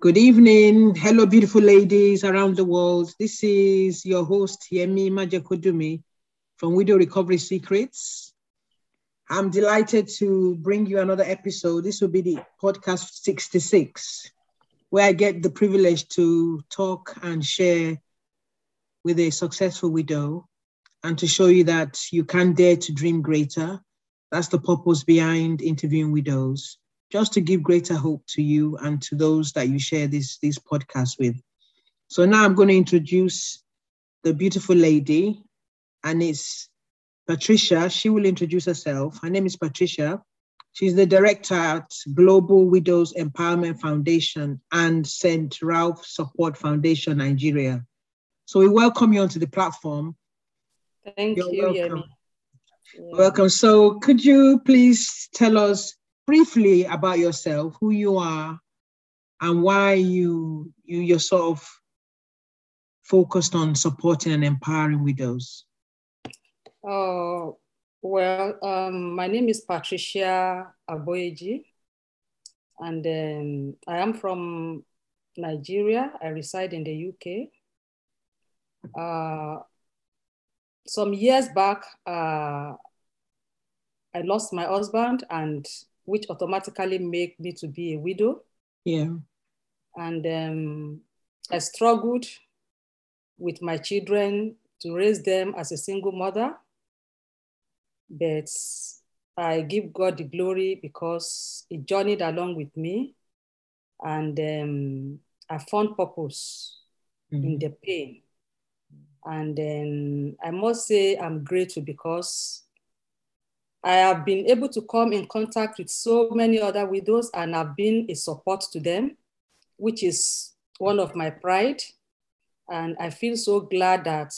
Good evening. Hello, beautiful ladies around the world. This is your host, Yemi Majekodumi from Widow Recovery Secrets. I'm delighted to bring you another episode. This will be the podcast 66, where I get the privilege to talk and share with a successful widow and to show you that you can dare to dream greater. That's the purpose behind interviewing widows. Just to give greater hope to you and to those that you share this podcast with. So now I'm going to introduce the beautiful lady, and it's Patricia. She will introduce herself. Her name is Patricia. She's the director at Global Widows Empowerment Foundation and St. Ralph Support Foundation, Nigeria. So we welcome you onto the platform. Thank you. You're welcome. Yemi. Welcome. So could you please tell us briefly about yourself, who you are, and why you're sort of focused on supporting and empowering widows? My name is Patricia Aboyeji, and I am from Nigeria. I reside in the UK. Some years back, I lost my husband, and which automatically make me to be a widow. Yeah. And I struggled with my children to raise them as a single mother. But I give God the glory because He journeyed along with me, and I found purpose in the pain. And I must say I'm grateful because I have been able to come in contact with so many other widows, and I've been a support to them, which is one of my pride. And I feel so glad that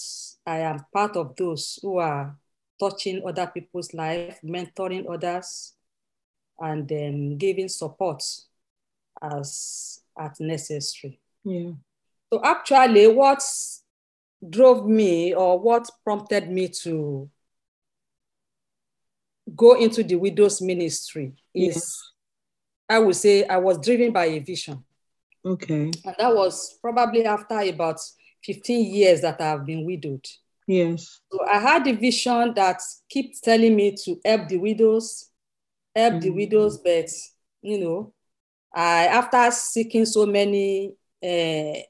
I am part of those who are touching other people's lives, mentoring others, and then giving support as necessary. Yeah. So actually what drove me, or what prompted me to go into the widow's ministry is, I would say, I was driven by a vision. Okay. And that was probably after about 15 years that I've been widowed. Yes. So I had a vision that keeps telling me to help the widows, but, you know, after seeking so many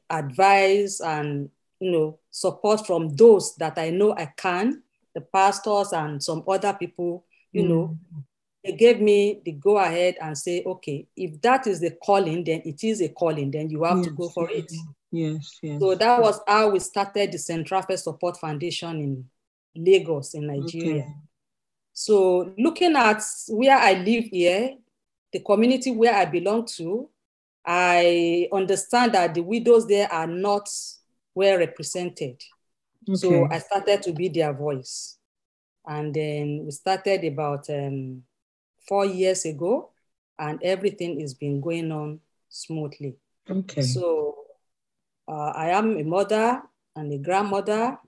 advice and, you know, support from those that I know I can, the pastors and some other people, you know, they gave me the go ahead and say, okay, if that is the calling, then it is a calling, then you have to go for it. Yes, yes. So that was how we started the Central Health Support Foundation in Lagos, in Nigeria. Okay. So looking at where I live here, the community where I belong to, I understand that the widows there are not well represented. Okay. So I started to be their voice. And then we started about 4 years ago, and everything has been going on smoothly. Okay. So I am a mother and a grandmother,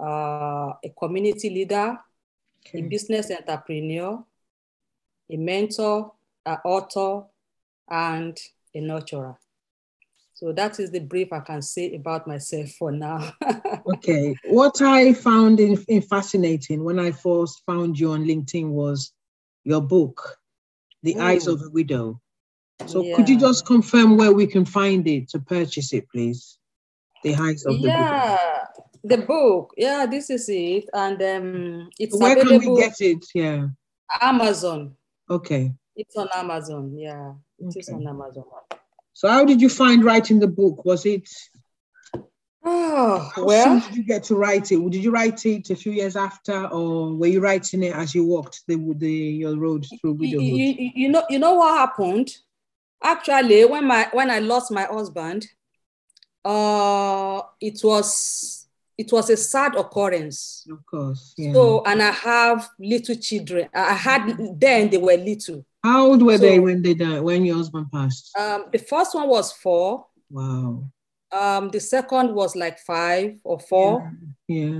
a community leader, a business entrepreneur, a mentor, an author, and a nurturer. So that is the brief I can say about myself for now. Okay. What I found fascinating when I first found you on LinkedIn was your book, The Eyes of a Widow. So could you just confirm where we can find it to purchase it, please? The Eyes of the Widow. The book. Yeah, this is it. And it's available. Where can we get it? Yeah. Amazon. Okay. It's on Amazon. Yeah. It is on Amazon. So how did you find writing the book? Was it? How soon did you get to write it? Did you write it a few years after, or were you writing it as you walked your road through widowhood? You know what happened? Actually, when I lost my husband, it was a sad occurrence. Of course. Yeah. So, and I have little children. I had then they were little. How old were they when they died? When your husband passed? The first one was 4. Wow. The second was like 5 or 4. Yeah. Yeah.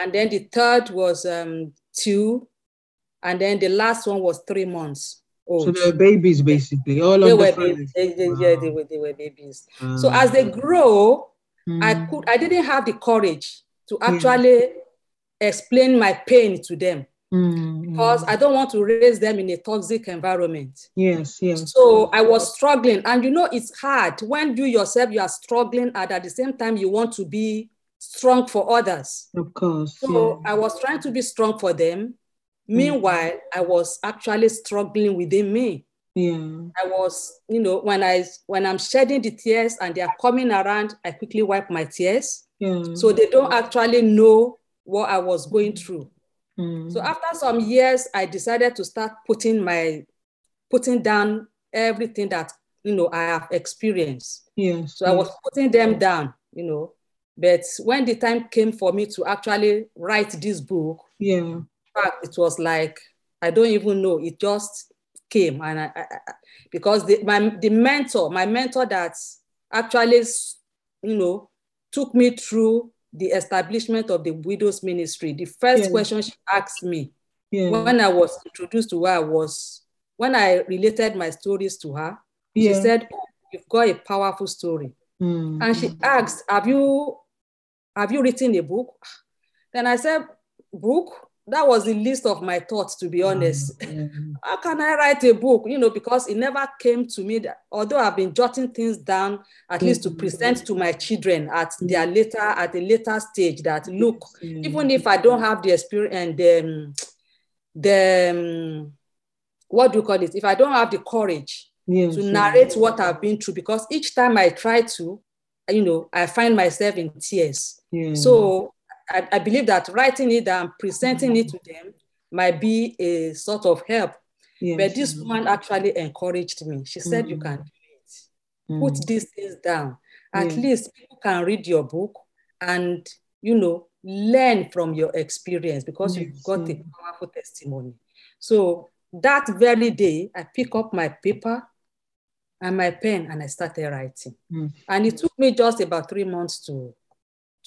And then the third was 2, and then the last one was 3 months. old. So they were babies, basically. All they of were the they were babies. So as they grow, I didn't have the courage to actually explain my pain to them. Because I don't want to raise them in a toxic environment. Yes, yes. So I was struggling. And you know, it's hard when you yourself, you are struggling and at the same time, you want to be strong for others. Of course. So I was trying to be strong for them. Meanwhile, I was actually struggling within me. I was, you know, when I'm shedding the tears and they are coming around, I quickly wipe my tears. So they don't actually know what I was going through. So after some years, I decided to start putting down everything that, you know, I have experienced. So I was putting them down, you know, but when the time came for me to actually write this book, in fact, it was like, I don't even know, it just came. And I because my mentor that actually, you know, took me through the establishment of the Widows Ministry, the first question she asked me when I was introduced to her was, when I related my stories to her, she said, oh, you've got a powerful story. And she asked, have you written a book? Then I said, book? That was the list of my thoughts, to be honest. How can I write a book? You know, because it never came to me that, although I've been jotting things down, at least to present to my children at a later stage that, look, even if I don't have the experience and what do you call it? If I don't have the courage to narrate what I've been through, because each time I try to, you know, I find myself in tears. So I believe that writing it and presenting it to them might be a sort of help. But this woman actually encouraged me. She said, you can do it. Put these things down. At least people can read your book and, you know, learn from your experience, because you've got a powerful testimony. So that very day, I picked up my paper and my pen and I started writing. And it took me just about 3 months to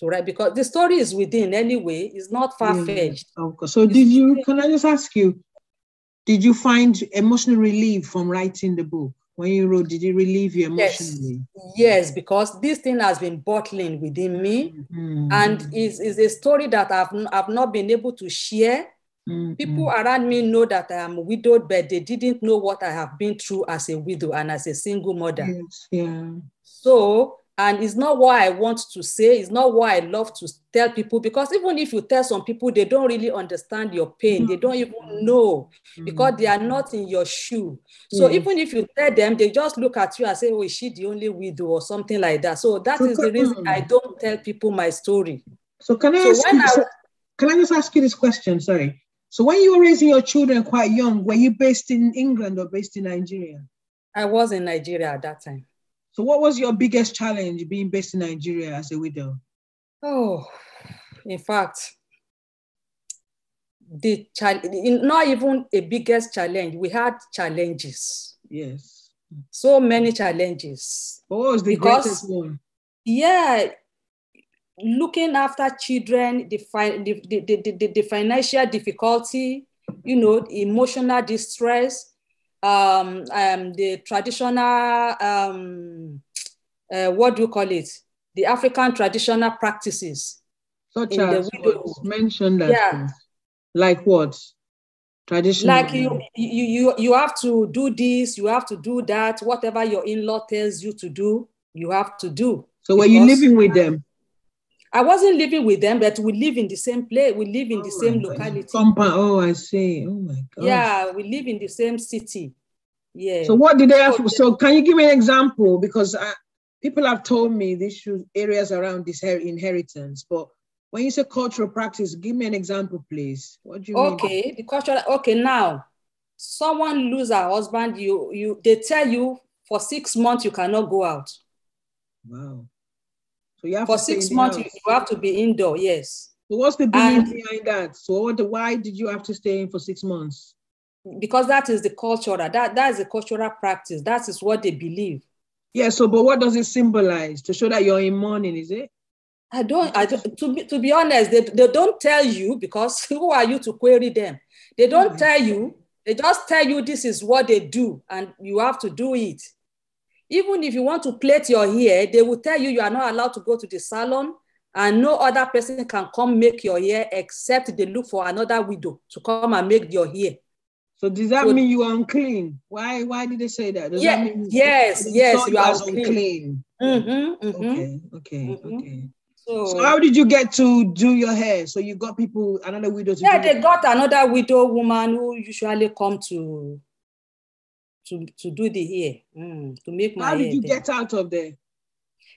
write, because the story is within anyway, it's not far-fetched. Okay. So did you, can I just ask you, did you find emotional relief from writing the book? When you wrote, did it relieve you emotionally? Yes, because this thing has been bottling within me, and it's a story that I've not been able to share. People around me know that I am widowed, but they didn't know what I have been through as a widow and as a single mother. So, and it's not what I want to say. It's not what I love to tell people, because even if you tell some people, they don't really understand your pain. They don't even know, because they are not in your shoe. So even if you tell them, they just look at you and say, oh, is she the only widow or something like that? So that is the reason I don't tell people my story. So can I just ask you this question? Sorry. So when you were raising your children quite young, were you based in England or based in Nigeria? I was in Nigeria at that time. So what was your biggest challenge being based in Nigeria as a widow? Oh, in fact, not even a biggest challenge. We had challenges. Yes. So many challenges. What was the greatest one? Yeah, looking after children, the financial difficulty, you know, emotional distress, the traditional, what do you call it? The African traditional practices. Such as mentioned that. Yeah. Like what? Traditional. Like you have to do this, you have to do that, whatever your in-law tells you to do, you have to do. So were you living with them? I wasn't living with them, but we live in the same place. We live in the same locality. Oh, I see. Oh, my God. Yeah, we live in the same city. Yeah. So what did they have? So can you give me an example? Because people have told me these areas around this inheritance. But when you say cultural practice, give me an example, please. What do you mean? Okay, the cultural, now, someone loses her husband, they tell you for 6 months you cannot go out. Wow. So for 6 months, you have to be indoor, yes. So what's the belief behind that? So why did you have to stay in for 6 months? Because that is the culture, that is the cultural practice. That is what they believe. Yeah, so, but what does it symbolize? To show that you're in mourning, is it? I don't to be honest, they don't tell you, because who are you to query them? They don't tell you They just tell you this is what they do and you have to do it. Even if you want to plait your hair, they will tell you you are not allowed to go to the salon and no other person can come make your hair except they look for another widow to come and make your hair. So does that mean you are unclean? Why did they say that? Yes, you are unclean. Okay. So how did you get to do your hair? So you got people, another widow to do they got another widow woman who usually come to do the hair, to make my hair. How did you get out of there?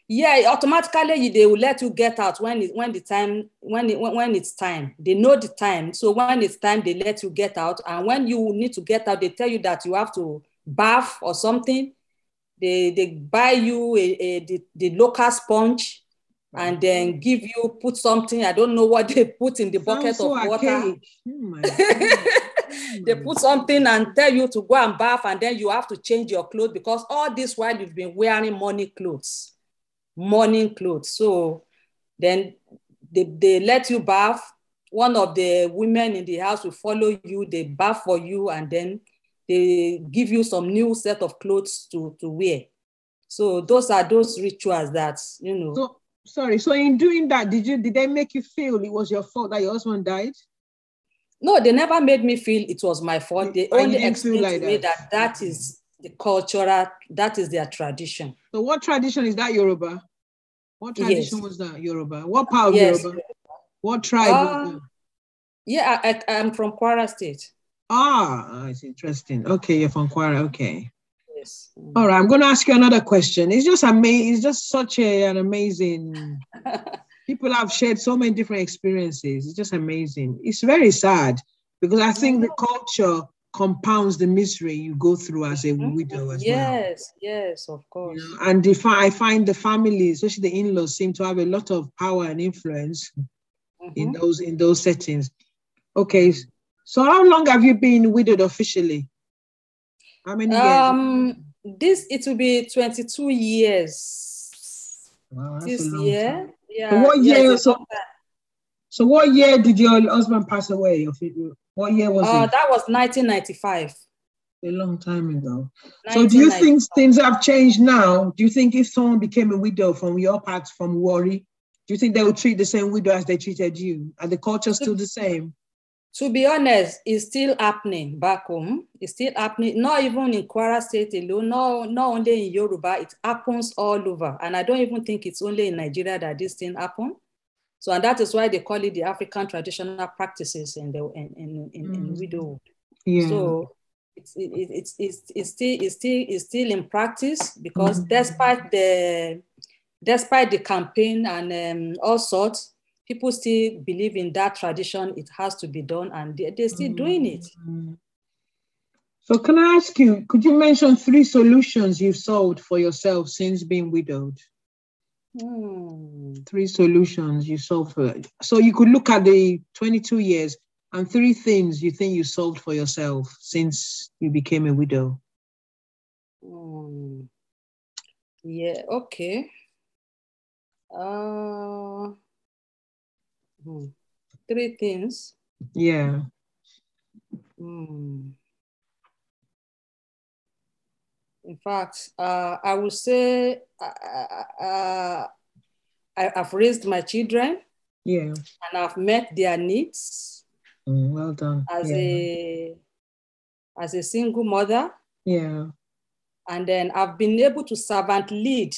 Yeah, automatically they will let you get out when it's time. They know the time. So when it's time, they let you get out. And when you need to get out, they tell you that you have to bath or something. They buy you the local sponge. And then put something, I don't know what they put in the bucket of water. They put something and tell you to go and bath, and then you have to change your clothes because all this while you've been wearing morning clothes. So then they let you bath. One of the women in the house will follow you, they bath for you, and then they give you some new set of clothes to wear. So those are those rituals that, Sorry, so in doing that, did they make you feel it was your fault that your husband died? No, they never made me feel it was my fault. They only explained to me that is the cultural, that is their tradition. So what tradition is that, Yoruba? What tradition was that, Yoruba? What part of Yoruba? What tribe was that? Yeah, I'm from Kwara State. Ah, it's interesting. Okay, you're from Kwara, okay. All right, I'm going to ask you another question. It's just amazing. It's just such an amazing... People have shared so many different experiences. It's just amazing. It's very sad because I think the culture compounds the misery you go through as a widow as well. Yes, of course. And I find the family, especially the in-laws, seem to have a lot of power and influence in those settings. Okay, so how long have you been widowed officially? How many years? It will be 22 years. Wow, this year. Yeah. So what year? So what year did your husband pass away? What year was it? That was 1995. A long time ago. So do you think things have changed now? Do you think if someone became a widow from your part, from Warri, do you think they would treat the same widow as they treated you? Are the culture still the same? To be honest, it's still happening back home. It's still happening, not even in Kwara State alone, not only in Yoruba, it happens all over. And I don't even think it's only in Nigeria that this thing happens. So, and that is why they call it the African traditional practices in widowhood. Yeah. So it's still in practice because despite the campaign and all sorts, people still believe in that tradition. It has to be done, and they're still doing it. So can I ask you, could you mention 3 solutions you've solved for yourself since being widowed? 3 solutions you solved for. So you could look at the 22 years and 3 things you think you solved for yourself since you became a widow. Yeah, okay. Hmm. 3 things. Yeah. In fact, I would say I've raised my children. Yeah. And I've met their needs. Well done. As a single mother. Yeah. And then I've been able to servant lead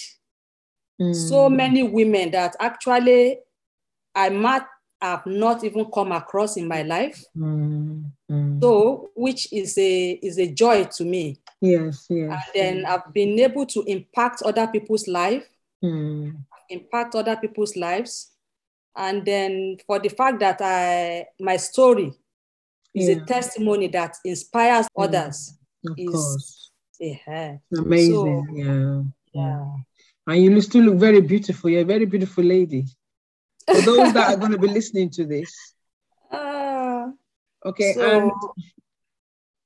so many women that actually I might have not even come across in my life. So, which is a joy to me. Yes. And then I've been able to impact other people's life, impact other people's lives. And then for the fact that my story is a testimony that inspires others. Of course. Yeah. Amazing. So, yeah. And you still look very beautiful. You're a very beautiful lady. For those that are going to be listening to this. Okay. So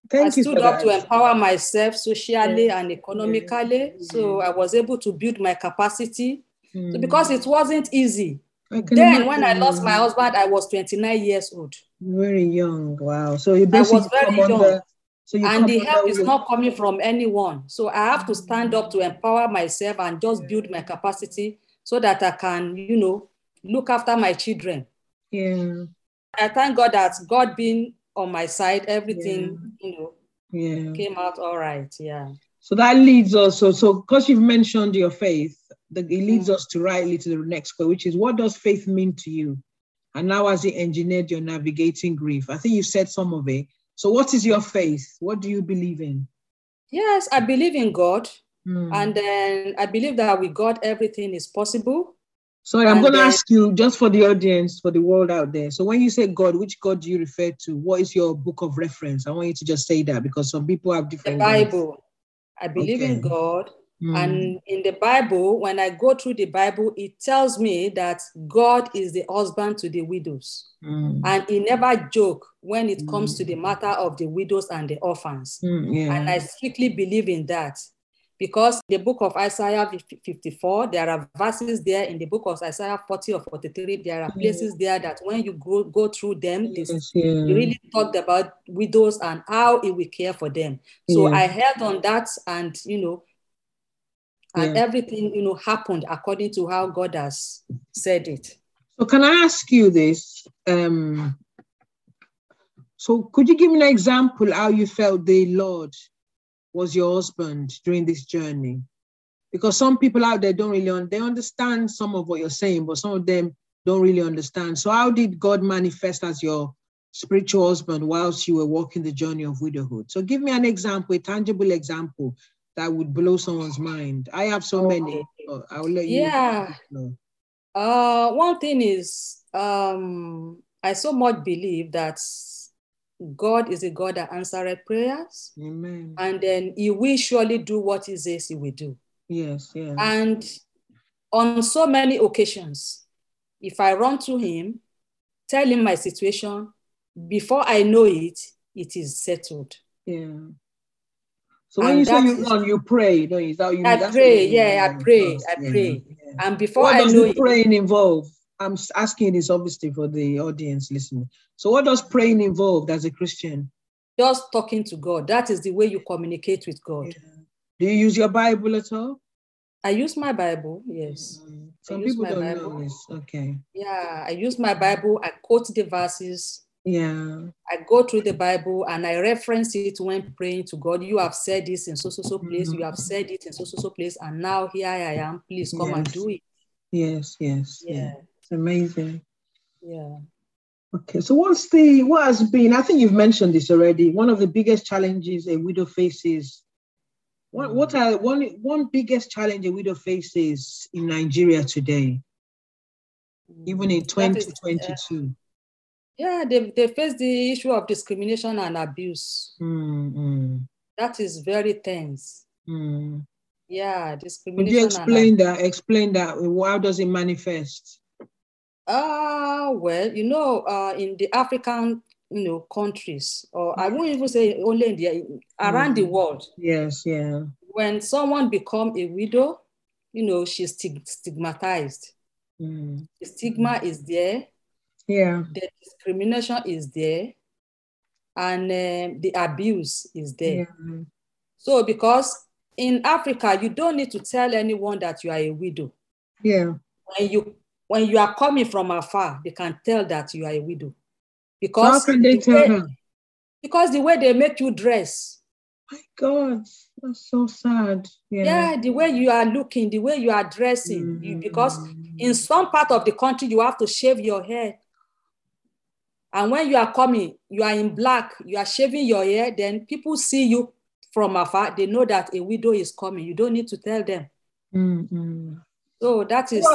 thank you. I stood up to empower myself socially and economically. So I was able to build my capacity because it wasn't easy. Then when I lost my husband, I was 29 years old. Very young. Wow. So you basically come under So and the help is not coming from anyone. So I have to stand up to empower myself and just build my capacity so that I can, you know, look after my children. Yeah. I thank God that God being on my side, everything, you know, came out all right. Yeah. So that leads us, so because you've mentioned your faith, it leads us to rightly to the next question, which is, what does faith mean to you? And now as you engineered your navigating grief, I think you said some of it. So what is your faith? What do you believe in? Yes, I believe in God. And then I believe that with God, everything is possible. So I'm going to ask you, just for the audience, for the world out there. So when you say God, which God do you refer to? What is your book of reference? I want you to just say that, because some people have different. The Bible. Words. I believe in God. And in the Bible, when I go through the Bible, it tells me that God is the husband to the widows. And he never joke when it comes to the matter of the widows and the orphans. And I strictly believe in that, because the book of Isaiah 54, there are verses there. In the book of Isaiah 40 or 43, there are places there that when you go through them, you really talked about widows and how he will care for them. So I held on that, and, you know, and everything, you know, happened according to how God has said it. So can I ask you this? So could you give me an example how you felt the Lord was your husband during this journey? Because some people out there don't really, they understand some of what you're saying, but some of them don't really understand. So how did God manifest as your spiritual husband whilst you were walking the journey of widowhood? So give me an example, a tangible example that would blow someone's mind. I have so many. So I will let you know. One thing is, I so much believe that God is a God that answered prayers. Amen. And then he will surely do what he says he will do. Yes, yes. And on so many occasions, if I run to him, tell him my situation, before I know it, it is settled. Yeah. So when you say you run, you pray, don't you? Is that you? I pray, I pray. Yeah. And before I know it. What does praying involve? I'm asking this obviously for the audience listening. So what does praying involve as a Christian? Just talking to God. That is the way you communicate with God. Yeah. Do you use your Bible at all? I use my Bible, yes. Some people don't know this. Okay. Yeah, I use my Bible. I quote the verses. Yeah, I go through the Bible and I reference it when praying to God. You have said this in so place. You have said it in so place, and now here I am. Please come and do it. Yes, yes, yeah. It's amazing. Yeah. Okay. So what has been? I think you've mentioned this already. One of the biggest challenges a widow faces. What are one biggest challenge a widow faces in Nigeria today? Even in 2022. Yeah, they face the issue of discrimination and abuse. That is very tense. Yeah, discrimination. Could you explain that? Explain that. How does it manifest? Well, you know, in the African, you know, countries, or I won't even say only in around the world. Yes, yeah. When someone becomes a widow, you know, she's stigmatized. The stigma is there. Yeah, the discrimination is there, and the abuse is there. Yeah. So, because in Africa, you don't need to tell anyone that you are a widow. Yeah. When you are coming from afar, they can tell that you are a widow. Because how can they tell her? Because the way they make you dress. My God, that's so sad. Yeah. Yeah, the way you are looking, the way you are dressing, because in some part of the country, you have to shave your hair. And when you are coming, you are in black, you are shaving your hair, then people see you from afar. They know that a widow is coming. You don't need to tell them. So that is...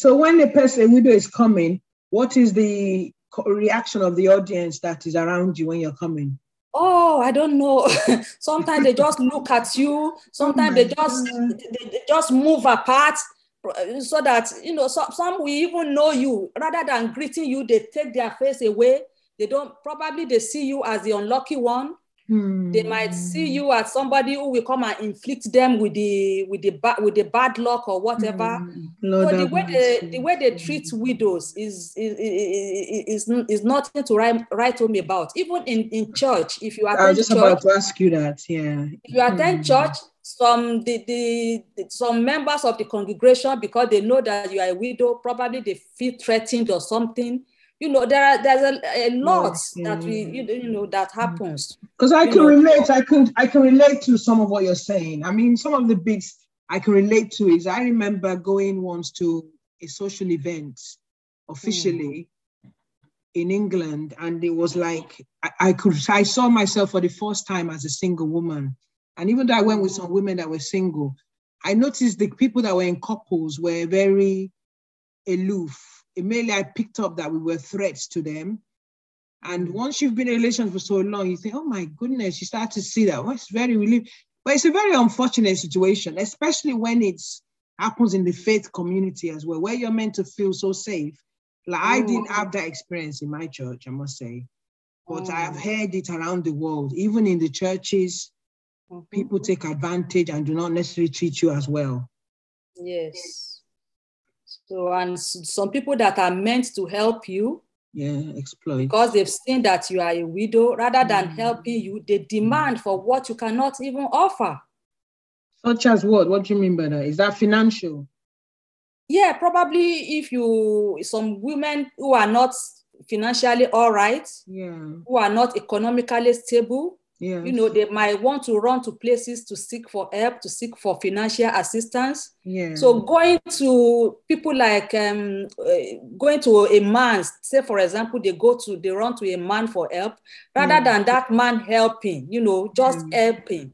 So when a person, a widow is coming, what is the reaction of the audience that is around you when you're coming? Oh, I don't know. Sometimes they just look at you. Sometimes they just move apart. So that, you know, some will even know you. Rather than greeting you, they take their face away. They see you as the unlucky one. They might see you as somebody who will come and inflict them with the bad luck or whatever. But the way they treat widows is nothing to write home about. Even in church, if you attend church, I was just about to ask you that. Yeah, if you attend church, some members of the congregation, because they know that you are a widow, probably they feel threatened or something. You know, there's a lot that that happens. Because I can relate to some of what you're saying. I mean, some of the bits I can relate to is I remember going once to a social event officially in England, and it was like I saw myself for the first time as a single woman. And even though I went with some women that were single, I noticed the people that were in couples were very aloof. Immediately I picked up that we were threats to them. And once you've been in a relationship for so long, you think, oh my goodness, you start to see that. Well, it's very relieving. But it's a very unfortunate situation, especially when it happens in the faith community as well, where you're meant to feel so safe. Like I didn't have that experience in my church, I must say. But I have heard it around the world. Even in the churches, people take advantage and do not necessarily treat you as well. Yes. So, and some people that are meant to help you, exploit, because they've seen that you are a widow, rather than helping you, they demand for what you cannot even offer. Such as what? What do you mean by that? Is that financial? Yeah, probably some women who are not financially all right, who are not economically stable, they might want to run to places to seek for help, to seek for financial assistance. Yeah. So going to people like, going to a man, say for example, they run to a man for help, rather than that man helping, just helping,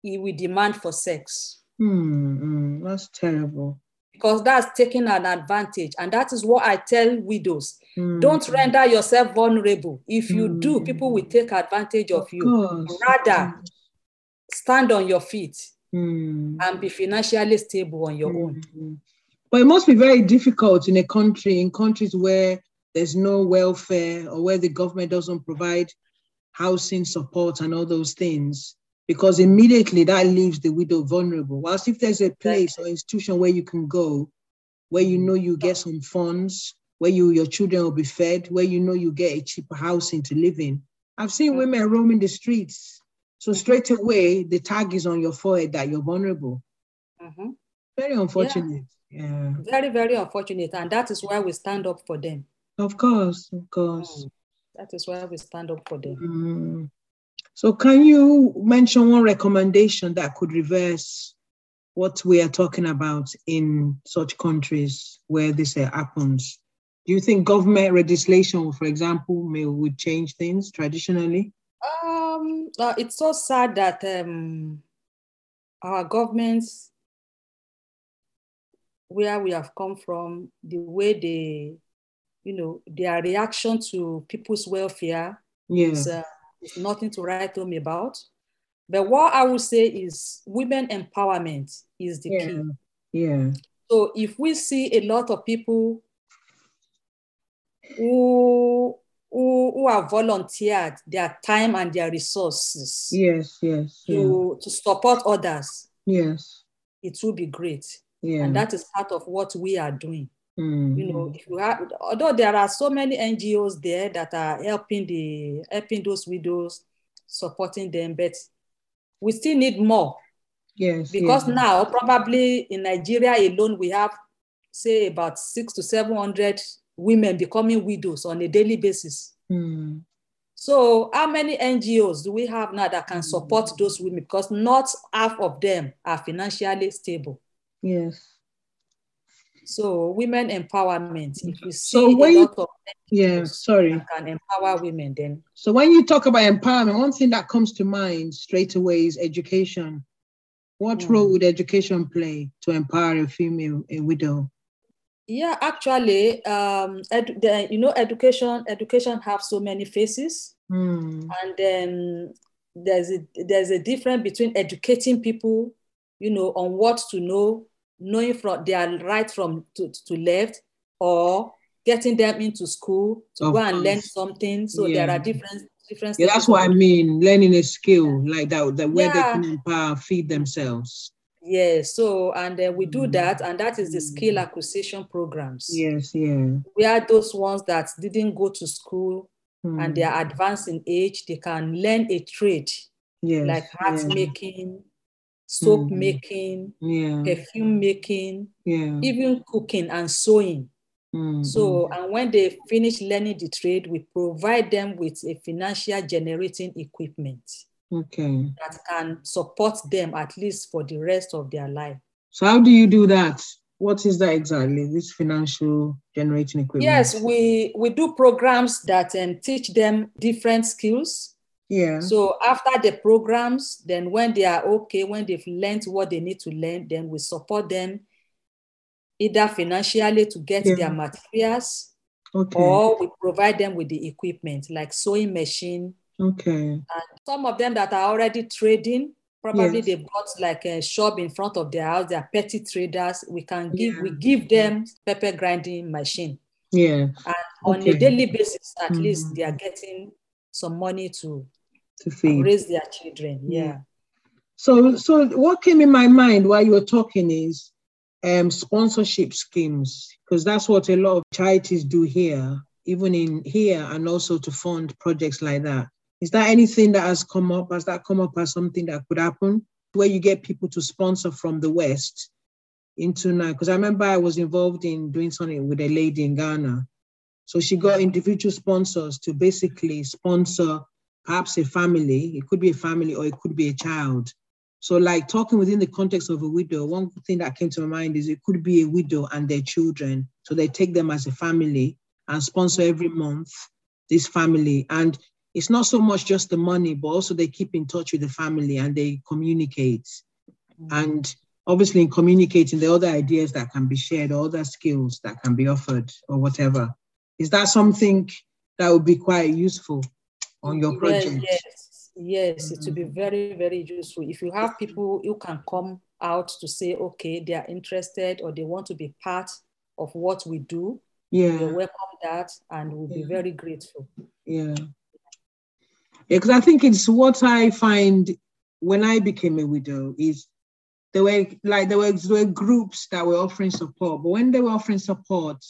he will demand for sex. That's terrible. Because that's taking an advantage. And that is what I tell widows. Don't render yourself vulnerable. If you do, people will take advantage of you. Rather, stand on your feet and be financially stable on your own. But it must be very difficult in countries where there's no welfare or where the government doesn't provide housing support and all those things. Because immediately that leaves the widow vulnerable. Whilst if there's a place or institution where you can go, where you know you get some funds, where your children will be fed, where you know you get a cheaper housing to live in. I've seen women roaming the streets. So straight away, the tag is on your forehead that you're vulnerable. Very unfortunate. Yeah. Very, very unfortunate. And that is why we stand up for them. Of course. That is why we stand up for them. So can you mention one recommendation that could reverse what we are talking about in such countries where this happens? Do you think government legislation, for example, would change things traditionally? It's so sad that our governments, where we have come from, the way their reaction to people's welfare is... it's nothing to write home about. But what I would say is women empowerment is the key. Yeah. So if we see a lot of people who have volunteered their time and their resources to support others, it will be great. Yeah. And that is part of what we are doing. If you have, although there are so many NGOs there that are helping those widows, supporting them, but we still need more. Yes. Because now probably in Nigeria alone, we have say about 600 to 700 women becoming widows on a daily basis. So how many NGOs do we have now that can support those women? Because not half of them are financially stable. Yes. So women empowerment. If you see can empower women then. So when you talk about empowerment, one thing that comes to mind straight away is education. What role would education play to empower a widow? Yeah, actually, education have so many faces, and then there's a difference between educating people, on what to know. Knowing from their right from to left, or getting them into school to go and learn something. So there are different different stages. Yeah, that's what I mean, learning a skill like that where they can empower, feed themselves. Yes, so and then we do that, and that is the skill acquisition programs. Yes, yeah. We are those ones that didn't go to school and they are advanced in age, they can learn a trade, like hat making, soap making, perfume making, even cooking and sewing. So, and when they finish learning the trade, we provide them with a financial generating equipment. Okay. That can support them at least for the rest of their life. So how do you do that? What is that exactly, this financial generating equipment? Yes, we do programs that teach them different skills. Yeah. So after the programs, then when they are okay, when they've learned what they need to learn, then we support them either financially to get their materials, or we provide them with the equipment like sewing machine. Okay. And some of them that are already trading, probably they've got like a shop in front of their house. They are petty traders. We can give we give them pepper grinding machine. Yeah. And on a daily basis, at least they are getting some money to feed, raise their children. Yeah. So what came in my mind while you were talking is sponsorship schemes, because that's what a lot of charities do here, even in here, and also to fund projects like that. Is that anything that has come up? Has that come up as something that could happen, where you get people to sponsor from the West into now? Because I remember I was involved in doing something with a lady in Ghana. So she got individual sponsors to basically sponsor perhaps a family. It could be a family or it could be a child. So like talking within the context of a widow, one thing that came to my mind is it could be a widow and their children. So they take them as a family and sponsor every month this family. And it's not so much just the money, but also they keep in touch with the family and they communicate. And obviously in communicating, the other ideas that can be shared, or other skills that can be offered or whatever. Is that something that would be quite useful on your project? Yes, it would be very, very useful. If you have people who can come out to say, okay, they are interested or they want to be part of what we do, we welcome that and we'll be very grateful. Yeah. Because I think it's what I find when I became a widow is there were groups that were offering support, but when they were offering support,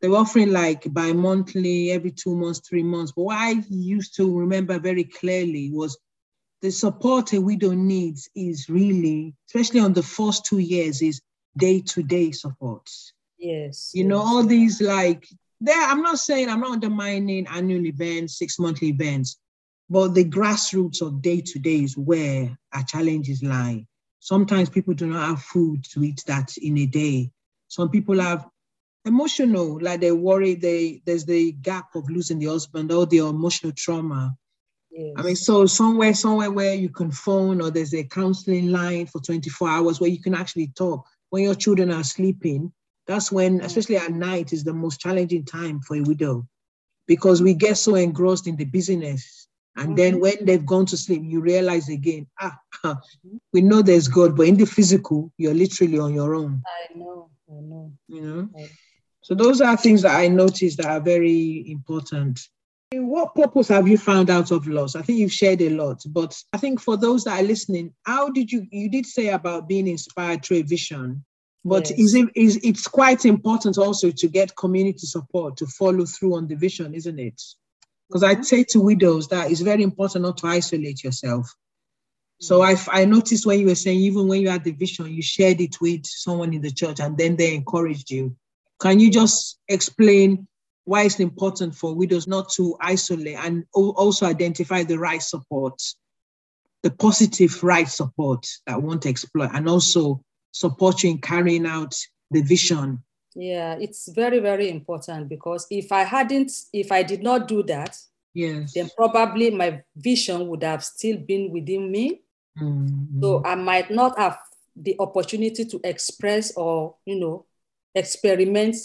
they were offering like bi-monthly, every 2 months, 3 months. But what I used to remember very clearly was the support a widow needs is really, especially on the first 2 years, is day-to-day support. Yes. You know, all these like, I'm not undermining annual events, 6 monthly events, but the grassroots of day-to-day is where our challenges lie. Sometimes people do not have food to eat that in a day. Some people have emotional, like they worry, there's the gap of losing the husband, all the emotional trauma. Yes. I mean, so somewhere where you can phone or there's a counseling line for 24 hours where you can actually talk. When your children are sleeping, that's when, especially at night, is the most challenging time for a widow, because we get so engrossed in the busyness. And then when they've gone to sleep, you realize again, we know there's God, but in the physical, you're literally on your own. I know. You know? Okay. So those are things that I noticed that are very important. What purpose have you found out of loss? I think you've shared a lot, but I think for those that are listening, how did you did say about being inspired through a vision, but it's quite important also to get community support to follow through on the vision, isn't it? Because I say to widows that it's very important not to isolate yourself. So I noticed when you were saying, even when you had the vision, you shared it with someone in the church and then they encouraged you. Can you just explain why it's important for widows not to isolate and also identify the right support, the positive right support that won't exploit, and also support you in carrying out the vision? Yeah, it's very, very important, because if I did not do that, then probably my vision would have still been within me. So I might not have the opportunity to express or, experiment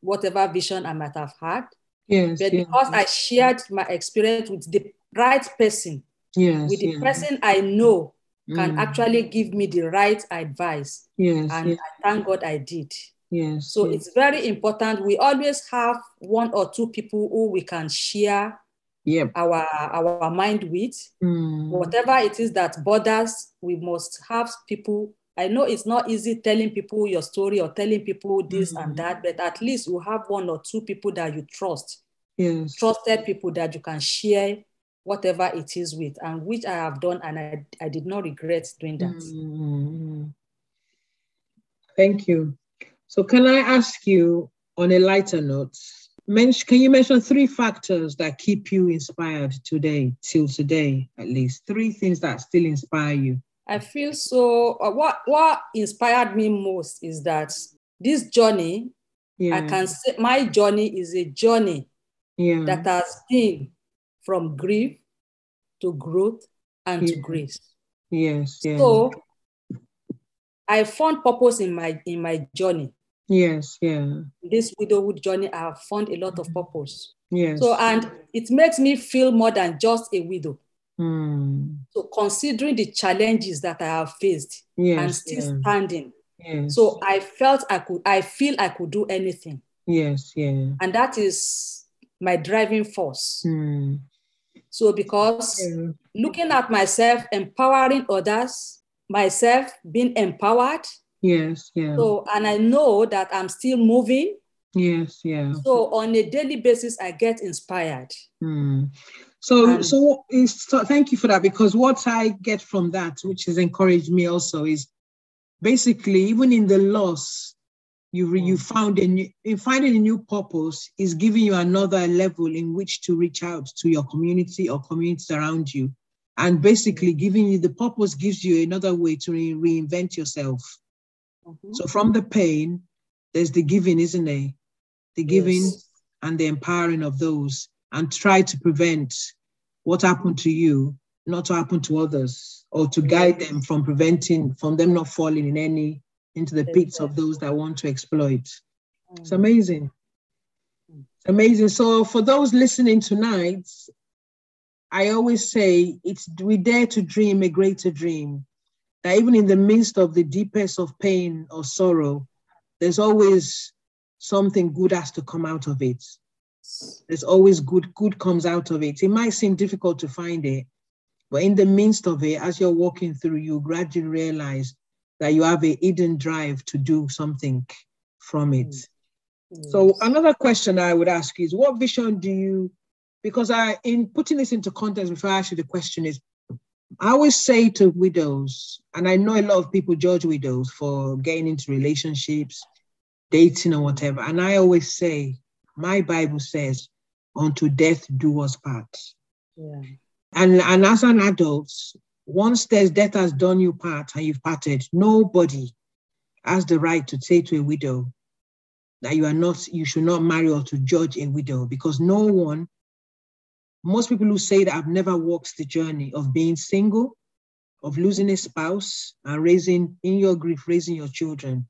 whatever vision I might have had. Yes, but because I shared my experience with the right person, with the person I know can actually give me the right advice. Yes, and I thank God I did. Yes, so it's very important. We always have one or two people who we can share yeah, our mind with. Whatever it is that bothers, we must have people. I know it's not easy telling people your story or telling people this and that, but at least you have one or two people that you trust. Yes. Trusted people that you can share whatever it is with, and which I have done, and I did not regret doing that. Thank you. So can I ask you, on a lighter note, can you mention three factors that keep you inspired today, till today at least? Three things that still inspire you. I feel so, what inspired me most is that this journey, I can say my journey is a journey that has been from grief to growth and to grace. Yes. Yes. So I found purpose in my journey. Yes. Yeah. This widowhood journey, I have found a lot of purpose. Yes. So, and it makes me feel more than just a widow. So considering the challenges that I have faced and still standing. Yes. So I felt I feel I could do anything. Yes. Yeah. And that is my driving force. So because looking at myself, empowering others, myself being empowered. Yes. Yeah. So, and I know that I'm still moving. Yes. Yeah. So on a daily basis, I get inspired. So thank you for that, because what I get from that, which has encouraged me also, is basically even in the loss, you found finding a new purpose is giving you another level in which to reach out to your community or communities around you, and basically giving you the purpose gives you another way to reinvent yourself. So from the pain, there's the giving, isn't it? The giving and the empowering of those. And try to prevent what happened to you not to happen to others, or to guide them from preventing, from them not falling into the pits of those that want to exploit. It's amazing. It's amazing. So for those listening tonight, I always say we dare to dream a greater dream, that even in the midst of the deepest of pain or sorrow, there's always something good has to come out of it. There's always good comes out of it. It might seem difficult to find it, but in the midst of it, as you're walking through, you gradually realize that you have a hidden drive to do something from it. So another question I would ask is, what vision do you, because in putting this into context, before I ask you the question is, I always say to widows, and I know a lot of people judge widows for getting into relationships, dating or whatever, and I always say, my Bible says, unto death do us part. Yeah. And as an adult, once death has done you part and you've parted, nobody has the right to say to a widow that you should not marry, or to judge a widow, because most people who say that have never walked the journey of being single, of losing a spouse and raising your children.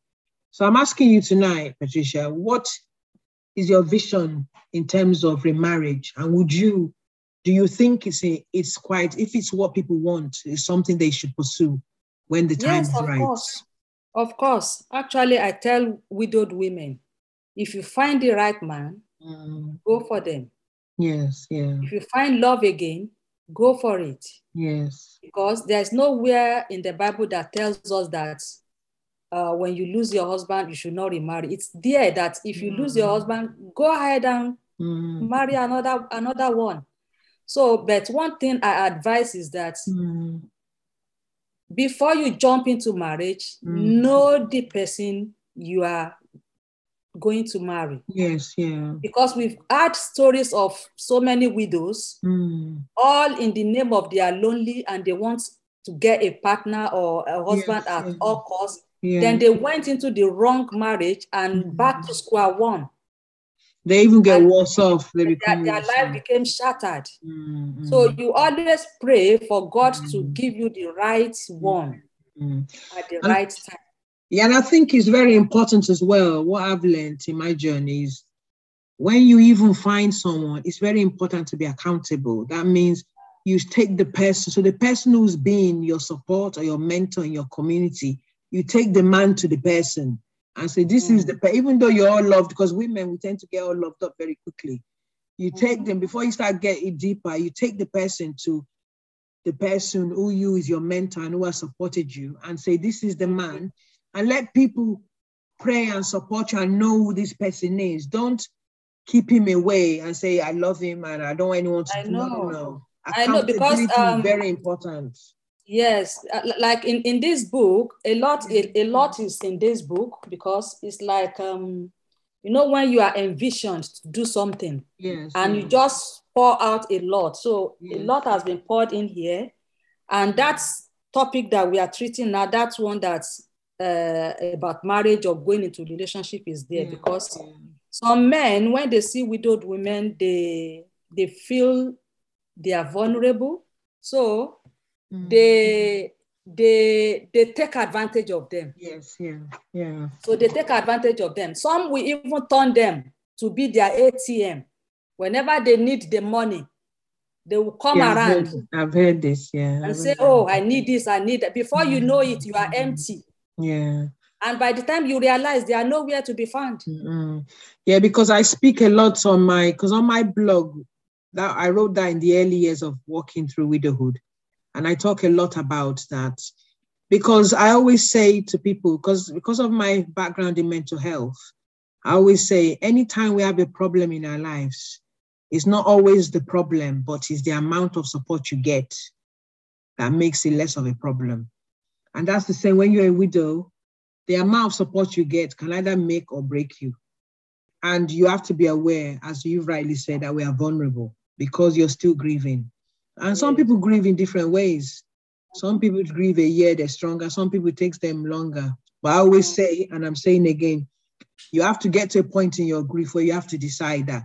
So I'm asking you tonight, Patricia, what is your vision in terms of remarriage? And do you think if it's what people want, it's something they should pursue when the time is right? Course. Of course. Actually, I tell widowed women, if you find the right man, go for them. Yes, yeah. If you find love again, go for it. Yes. Because there's nowhere in the Bible that tells us that when you lose your husband, you should not remarry. It's there that if you lose your husband, go ahead and marry another one. So, but one thing I advise is that before you jump into marriage, know the person you are going to marry. Yes, yeah. Because we've had stories of so many widows, all in the name of they are lonely and they want to get a partner or a husband at all costs. Yeah. Then they went into the wrong marriage and back to square one. They even get worse off. Their life became shattered. So you always pray for God to give you the right one at the right time. Yeah, and I think it's very important as well. What I've learned in my journey is when you even find someone, it's very important to be accountable. That means you take the person. So the person who's been your support or your mentor in your community, you take the man to the person and say, this is the, even though you're all loved, because women, we tend to get all loved up very quickly. You take them, before you start getting deeper, you take the person to the person who you is your mentor and who has supported you and say, this is the man, and let people pray and support you and know who this person is. Don't keep him away and say, I love him and I don't want anyone to know. I know, because very important. Yes, like in this book, a lot is in this book, because it's like, you know, when you are envisioned to do something, yes, and you just pour out a lot. So a lot has been poured in here, and that's topic that we are treating now. That's one that's about marriage or going into relationship is there, because some men, when they see widowed women, they feel they are vulnerable. So they take advantage of them. Yes, yeah. So they take advantage of them. Some will even turn them to be their ATM. Whenever they need the money, they will come around. I've heard this, and say, oh, I need this, I need that. Before you know it, you are empty. Yeah. And by the time you realize they are nowhere to be found. Yeah, because I speak a lot on my blog, that I wrote that in the early years of walking through widowhood. And I talk a lot about that, because I always say to people, because of my background in mental health, I always say anytime we have a problem in our lives, it's not always the problem, but it's the amount of support you get that makes it less of a problem. And that's the same when you're a widow, the amount of support you get can either make or break you. And you have to be aware, as you rightly said, that we are vulnerable because you're still grieving. And some people grieve in different ways. Some people grieve a year, they're stronger. Some people, it takes them longer. But I always say, and I'm saying again, you have to get to a point in your grief where you have to decide that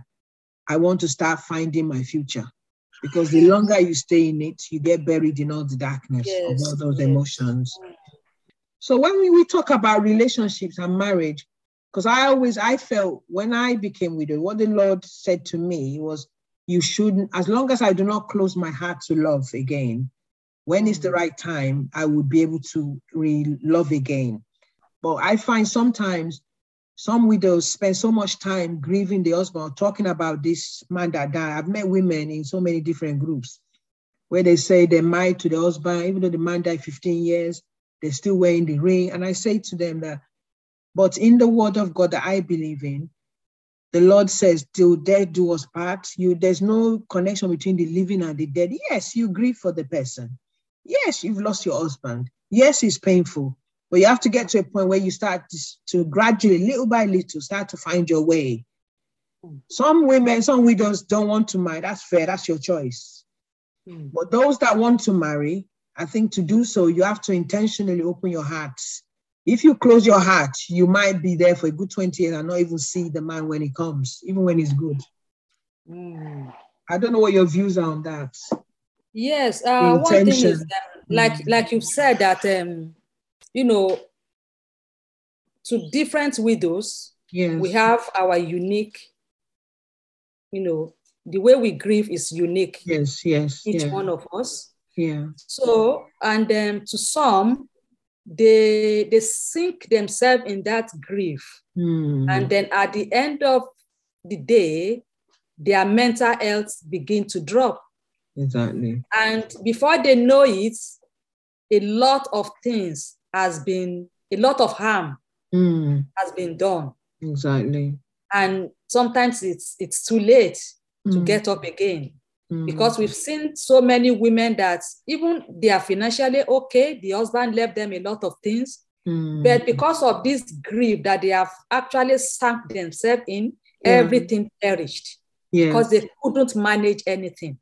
I want to start finding my future. Because the longer you stay in it, you get buried in all the darkness of all those emotions. So when we talk about relationships and marriage, because I felt when I became widowed, what the Lord said to me was, you shouldn't, as long as I do not close my heart to love again, when is the right time, I would be able to re-love again. But I find sometimes some widows spend so much time grieving the husband, talking about this man that died. I've met women in so many different groups where they say they're married to the husband, even though the man died 15 years, they're still wearing the ring. And I say to them that, but in the word of God that I believe in, the Lord says, till death do us part. There's no connection between the living and the dead. Yes, you grieve for the person. Yes, you've lost your husband. Yes, it's painful. But you have to get to a point where you start to gradually, little by little, start to find your way. Some women, some widows don't want to marry. That's fair. That's your choice. But those that want to marry, I think to do so, you have to intentionally open your hearts. If you close your heart, you might be there for a good 20 years and not even see the man when he comes, even when he's good. I don't know what your views are on that. Yes, one thing is that, like you said, that you know, to different widows, we have our unique. You know, the way we grieve is unique. Yes. Each one of us. Yeah. So, and to some, they sink themselves in that grief. And then at the end of the day, their mental health begin to drop. Exactly. And before they know it, a lot of harm has been done. Exactly. And sometimes it's too late to get up again. Because we've seen so many women that even they are financially okay, the husband left them a lot of things, but because of this grief that they have actually sunk themselves in, everything perished because they couldn't manage anything.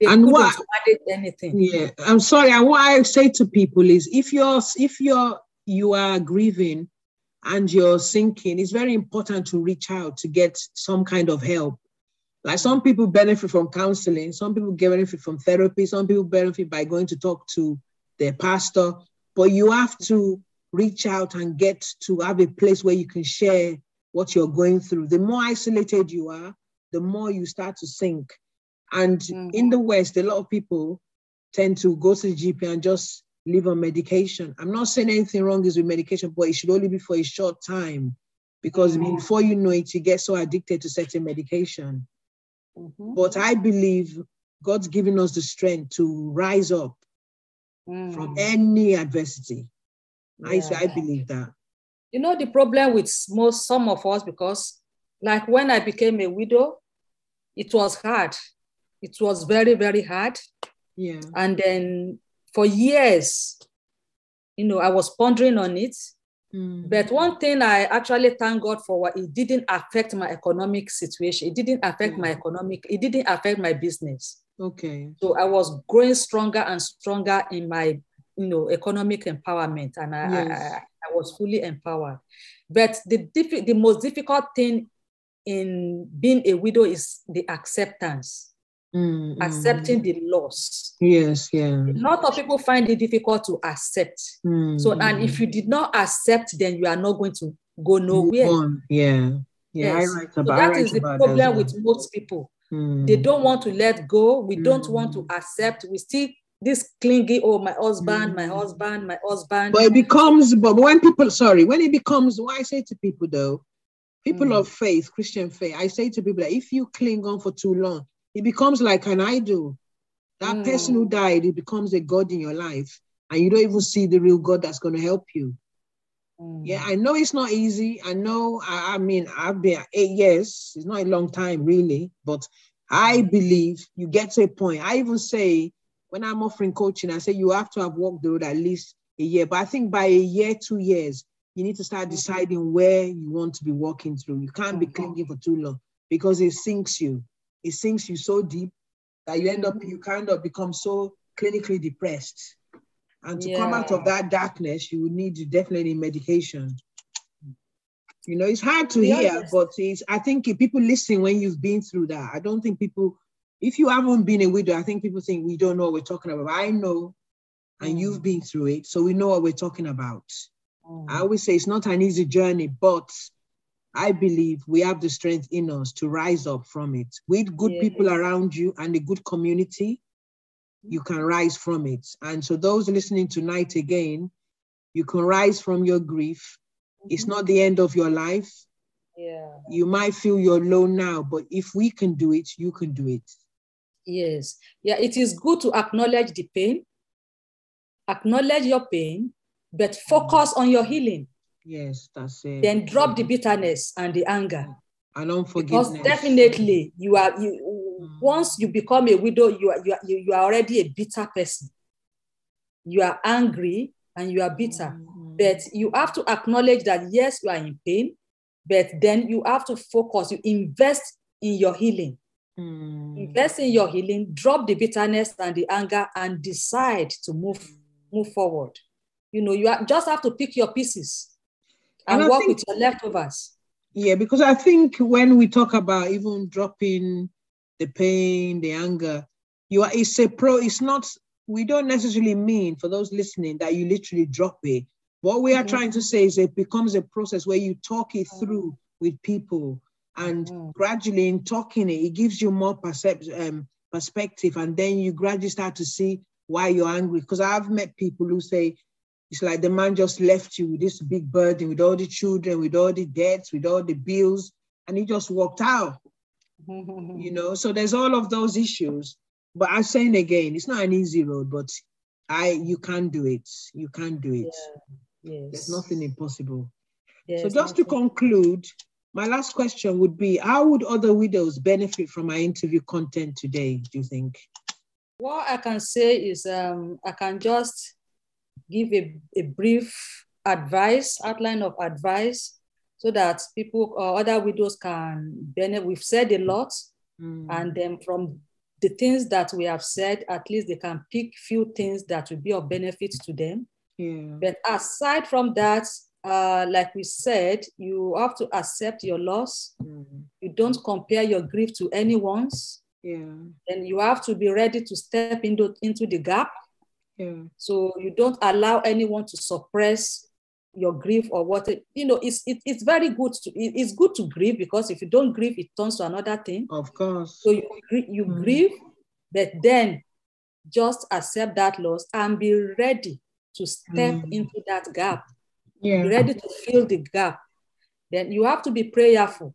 Yeah, I'm sorry. And what I say to people is, if you are grieving and you're sinking, it's very important to reach out to get some kind of help. Like some people benefit from counseling, some people benefit from therapy, some people benefit by going to talk to their pastor, but you have to reach out and get to have a place where you can share what you're going through. The more isolated you are, the more you start to sink. And in the West, a lot of people tend to go to the GP and just live on medication. I'm not saying anything wrong is with medication, but it should only be for a short time. because before you know it, you get so addicted to certain medication. Mm-hmm. But I believe God's given us the strength to rise up from any adversity. Yeah. I believe that. You know, the problem with some of us, because like when I became a widow, it was hard. It was very, very hard. Yeah. And then for years, you know, I was pondering on it. Mm. But one thing I actually thank God for, it didn't affect my economic situation. It didn't affect my economic, it didn't affect my business. Okay. So I was growing stronger and stronger in my, you know, economic empowerment. And I was fully empowered. But the most difficult thing in being a widow is the acceptance. Accepting the loss. Yes, yeah. A lot of people find it difficult to accept. So, and if you did not accept, then you are not going to go nowhere. Yeah, yeah. Yes. That is the problem with most people. They don't want to let go. We don't want to accept. We still this clingy. Oh, my husband, my husband, my husband. But it becomes. But when people, when it becomes, what I say to people though, people of faith, Christian faith, I say to people that if you cling on for too long, it becomes like an idol. That person who died, it becomes a God in your life. And you don't even see the real God that's going to help you. Yeah, I know it's not easy. I know, I mean, I've been 8 years. It's not a long time, really. But I believe you get to a point. I even say, when I'm offering coaching, I say you have to have walked the road at least a year. But I think by a year, 2 years, you need to start deciding where you want to be walking through. You can't be clinging for too long because it sinks you. It sinks you so deep that you end up, you kind of become so clinically depressed. And to come out of that darkness, you would need definitely medication. You know, it's hard to hear, but it's, I think if people listen when you've been through that, I don't think people, if you haven't been a widow, I think people think we don't know what we're talking about. I know, and you've been through it, so we know what we're talking about. I always say it's not an easy journey, but I believe we have the strength in us to rise up from it. With good people around you and a good community, you can rise from it. And so those listening tonight again, you can rise from your grief. It's not the end of your life. Yeah. You might feel you're alone now, but if we can do it, you can do it. Yes. Yeah, it is good to acknowledge the pain. Acknowledge your pain, but focus on your healing. Yes, that's it. Then drop the bitterness and the anger. And unforgiveness. Because definitely, you are once you become a widow, you are already a bitter person. You are angry and you are bitter. But you have to acknowledge that yes, you are in pain, but then you have to focus. You invest in your healing. Invest in your healing. Drop the bitterness and the anger and decide to move forward. You know, just have to pick your pieces. And work with your leftovers. Yeah, because I think when we talk about even dropping the pain, the anger, it's not, we don't necessarily mean for those listening that you literally drop it. What we are trying to say is it becomes a process where you talk it through with people and gradually in talking it, it gives you more perspective and then you gradually start to see why you're angry. Because I've met people who say, it's like the man just left you with this big burden, with all the children, with all the debts, with all the bills, and he just walked out, you know? So there's all of those issues. But I'm saying again, it's not an easy road, but you can do it. You can do it. Yeah. Yes. There's nothing impossible. Yes, so just to conclude, my last question would be, how would other widows benefit from our interview content today, do you think? What I can say is I can just give a brief outline of advice so that people or other widows can benefit. We've said a lot. And then from the things that we have said, at least they can pick few things that will be of benefit to them. But aside from that, like we said, you have to accept your loss. You don't compare your grief to anyone's. And you have to be ready to step into the gap. So you don't allow anyone to suppress your grief or what it's very good to grieve, because if you don't grieve, it turns to another thing. Of course. So you grieve, but then just accept that loss and be ready to step into that gap. Be ready to fill the gap. then you have to be prayerful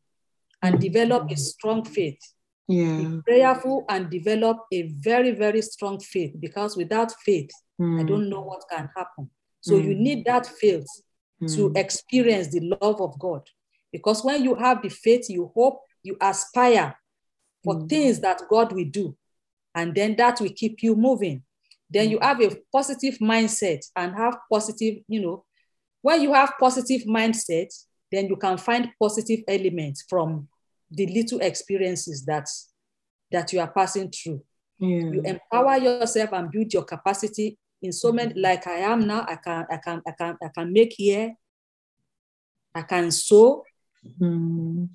and develop a strong faith. Yeah. Be prayerful and develop a very, very strong faith, because without faith, I don't know what can happen. So you need that faith to experience the love of God. Because when you have the faith, you hope, you aspire for things that God will do. And then that will keep you moving. Then you have a positive mindset and have positive, you know, when you have positive mindset, then you can find positive elements from the little experiences that you are passing through. You empower yourself and build your capacity in so many, like I am now, I can make here, I can sew, I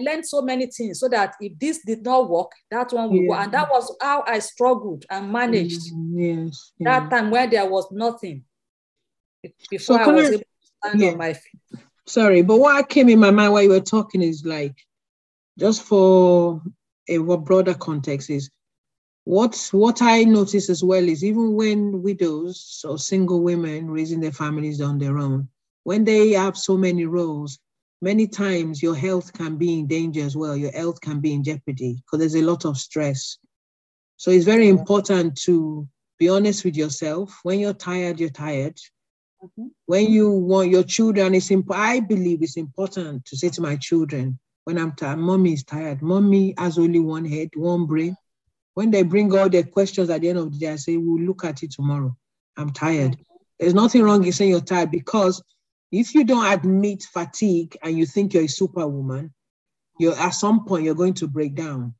learned so many things, so that if this did not work, that one will go. And that was how I struggled and managed that time when there was nothing, before I was able to stand on my feet. Sorry, but what came in my mind while you were talking is, like, just for a broader context, is what I noticed as well is, even when widows or single women raising their families on their own, when they have so many roles, many times your health can be in danger as well. Your health can be in jeopardy because there's a lot of stress. So it's very important to be honest with yourself. When you're tired, you're tired. When you want your children, I believe it's important to say to my children, when I'm tired, mommy is tired. Mommy has only one head, one brain. When they bring all their questions at the end of the day, I say, we'll look at it tomorrow. I'm tired. There's nothing wrong in saying you're tired, because if you don't admit fatigue and you think you're a superwoman, at some point you're going to break down.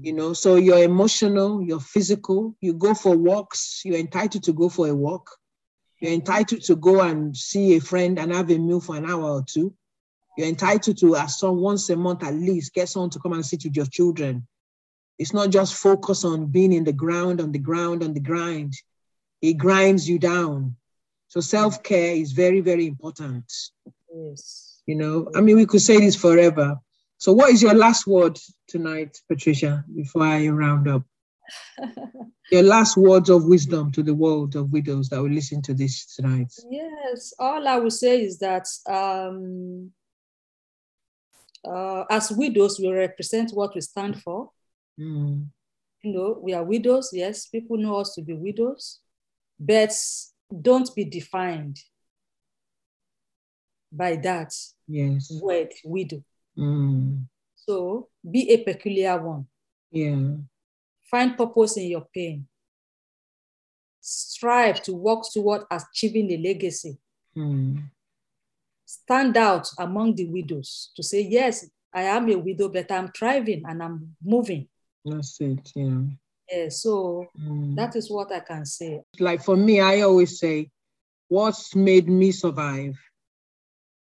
You know, so you're emotional, you're physical, you go for walks, you're entitled to go for a walk. You're entitled to go and see a friend and have a meal for an hour or two. You're entitled to, once a month at least, get someone to come and sit with your children. It's not just focus on being in the ground, on the grind. It grinds you down. So self-care is very, very important. Yes. You know, I mean, we could say this forever. So what is your last word tonight, Patricia, before I round up? Your last words of wisdom to the world of widows that will listen to this tonight. Yes, all I will say is that as widows, we represent what we stand for. You know, we are widows, yes, people know us to be widows, but don't be defined by that word, widow. So be a peculiar one. Find purpose in your pain. Strive to work toward achieving a legacy. Stand out among the widows to say, yes, I am a widow, but I'm thriving and I'm moving. That's it, so that is what I can say. Like for me, I always say, what's made me survive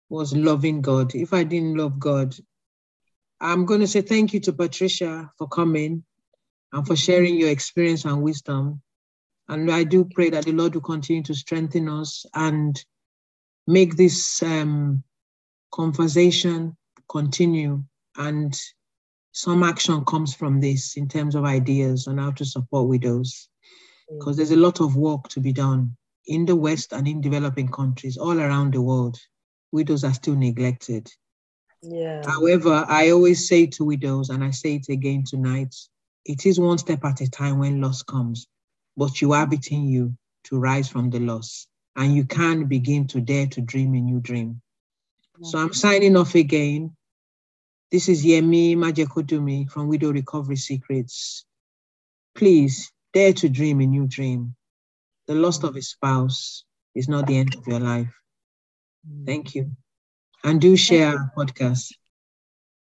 was loving God. If I didn't love God, I'm going to say thank you to Patricia for coming and for sharing your experience and wisdom. And I do pray that the Lord will continue to strengthen us and make this conversation continue, and some action comes from this in terms of ideas on how to support widows, because there's a lot of work to be done in the West and in developing countries all around the world. Widows are still neglected. However, I always say to widows, and I say it again tonight, it is one step at a time when loss comes, but you have it in you to rise from the loss, and you can begin to dare to dream a new dream. So I'm signing off again. This is Yemi Majekodumi from Widow Recovery Secrets. Please dare to dream a new dream. The loss of a spouse is not the end of your life. Thank you. And do share our podcast.